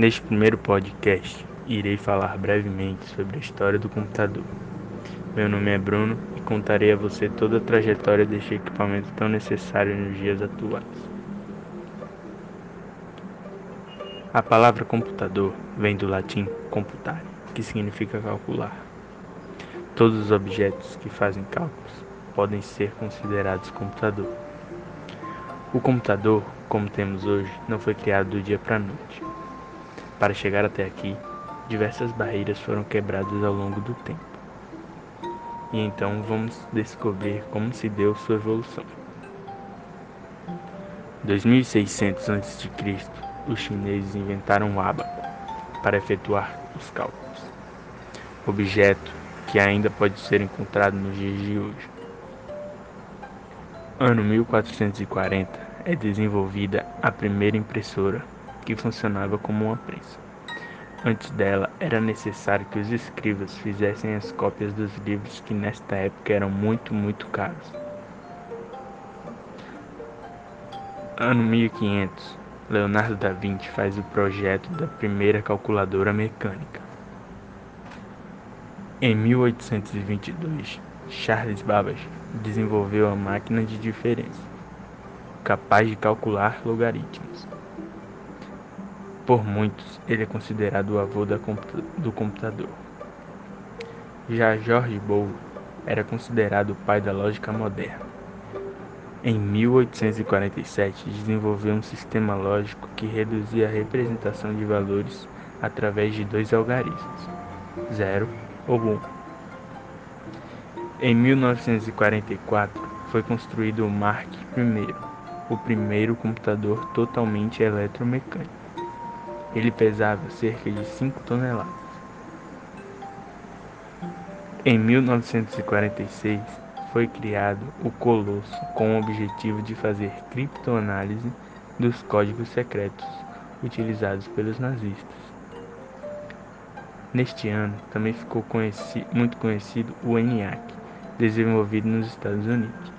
Neste primeiro podcast, irei falar brevemente sobre a história do computador. Meu nome é Bruno e contarei a você toda a trajetória deste equipamento tão necessário nos dias atuais. A palavra computador vem do latim computare, que significa calcular. Todos os objetos que fazem cálculos podem ser considerados computador. O computador, como temos hoje, não foi criado do dia para a noite. Para chegar até aqui, diversas barreiras foram quebradas ao longo do tempo. E então vamos descobrir como se deu sua evolução. 2600 a.C., os chineses inventaram o ábaco para efetuar os cálculos, objeto que ainda pode ser encontrado nos dias de hoje. Ano 1440 é desenvolvida a primeira impressora, que funcionava como uma prensa. Antes dela, era necessário que os escribas fizessem as cópias dos livros, que nesta época eram muito caros. Ano 1500, Leonardo da Vinci faz o projeto da primeira calculadora mecânica. Em 1822, Charles Babbage desenvolveu a máquina de diferença, capaz de calcular logaritmos. Por muitos, ele é considerado o avô do computador. Já George Boole era considerado o pai da lógica moderna. Em 1847, desenvolveu um sistema lógico que reduzia a representação de valores através de dois algarismos, 0 ou 1. Em 1944, foi construído o Mark I, o primeiro computador totalmente eletromecânico. Ele pesava cerca de 5 toneladas. Em 1946, foi criado o Colosso com o objetivo de fazer criptoanálise dos códigos secretos utilizados pelos nazistas. Neste ano, também ficou muito conhecido o ENIAC, desenvolvido nos Estados Unidos.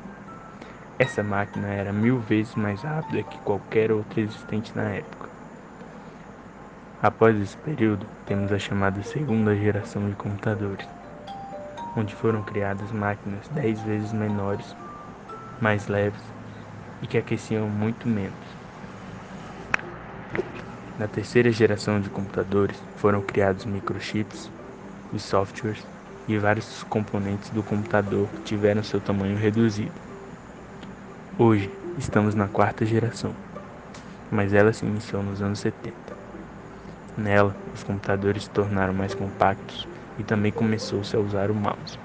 Essa máquina era 1000 vezes mais rápida que qualquer outra existente na época. Após esse período, temos a chamada segunda geração de computadores, onde foram criadas máquinas 10 vezes menores, mais leves e que aqueciam muito menos. Na terceira geração de computadores, foram criados microchips e softwares, e vários componentes do computador tiveram seu tamanho reduzido. Hoje, estamos na quarta geração, mas ela se iniciou nos anos 70. Nela, os computadores se tornaram mais compactos e também começou-se a usar o mouse.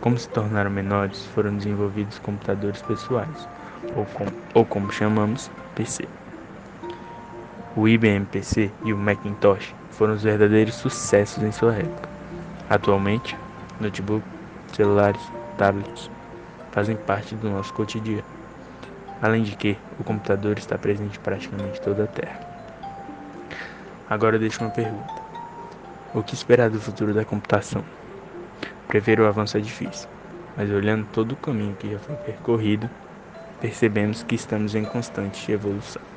Como se tornaram menores, foram desenvolvidos computadores pessoais, ou como chamamos, PC. O IBM PC e o Macintosh foram os verdadeiros sucessos em sua época. Atualmente, notebooks, celulares, tablets fazem parte do nosso cotidiano. Além de que, o computador está presente em praticamente toda a Terra. Agora eu deixo uma pergunta. O que esperar do futuro da computação? Prever o avanço é difícil, mas olhando todo o caminho que já foi percorrido, percebemos que estamos em constante evolução.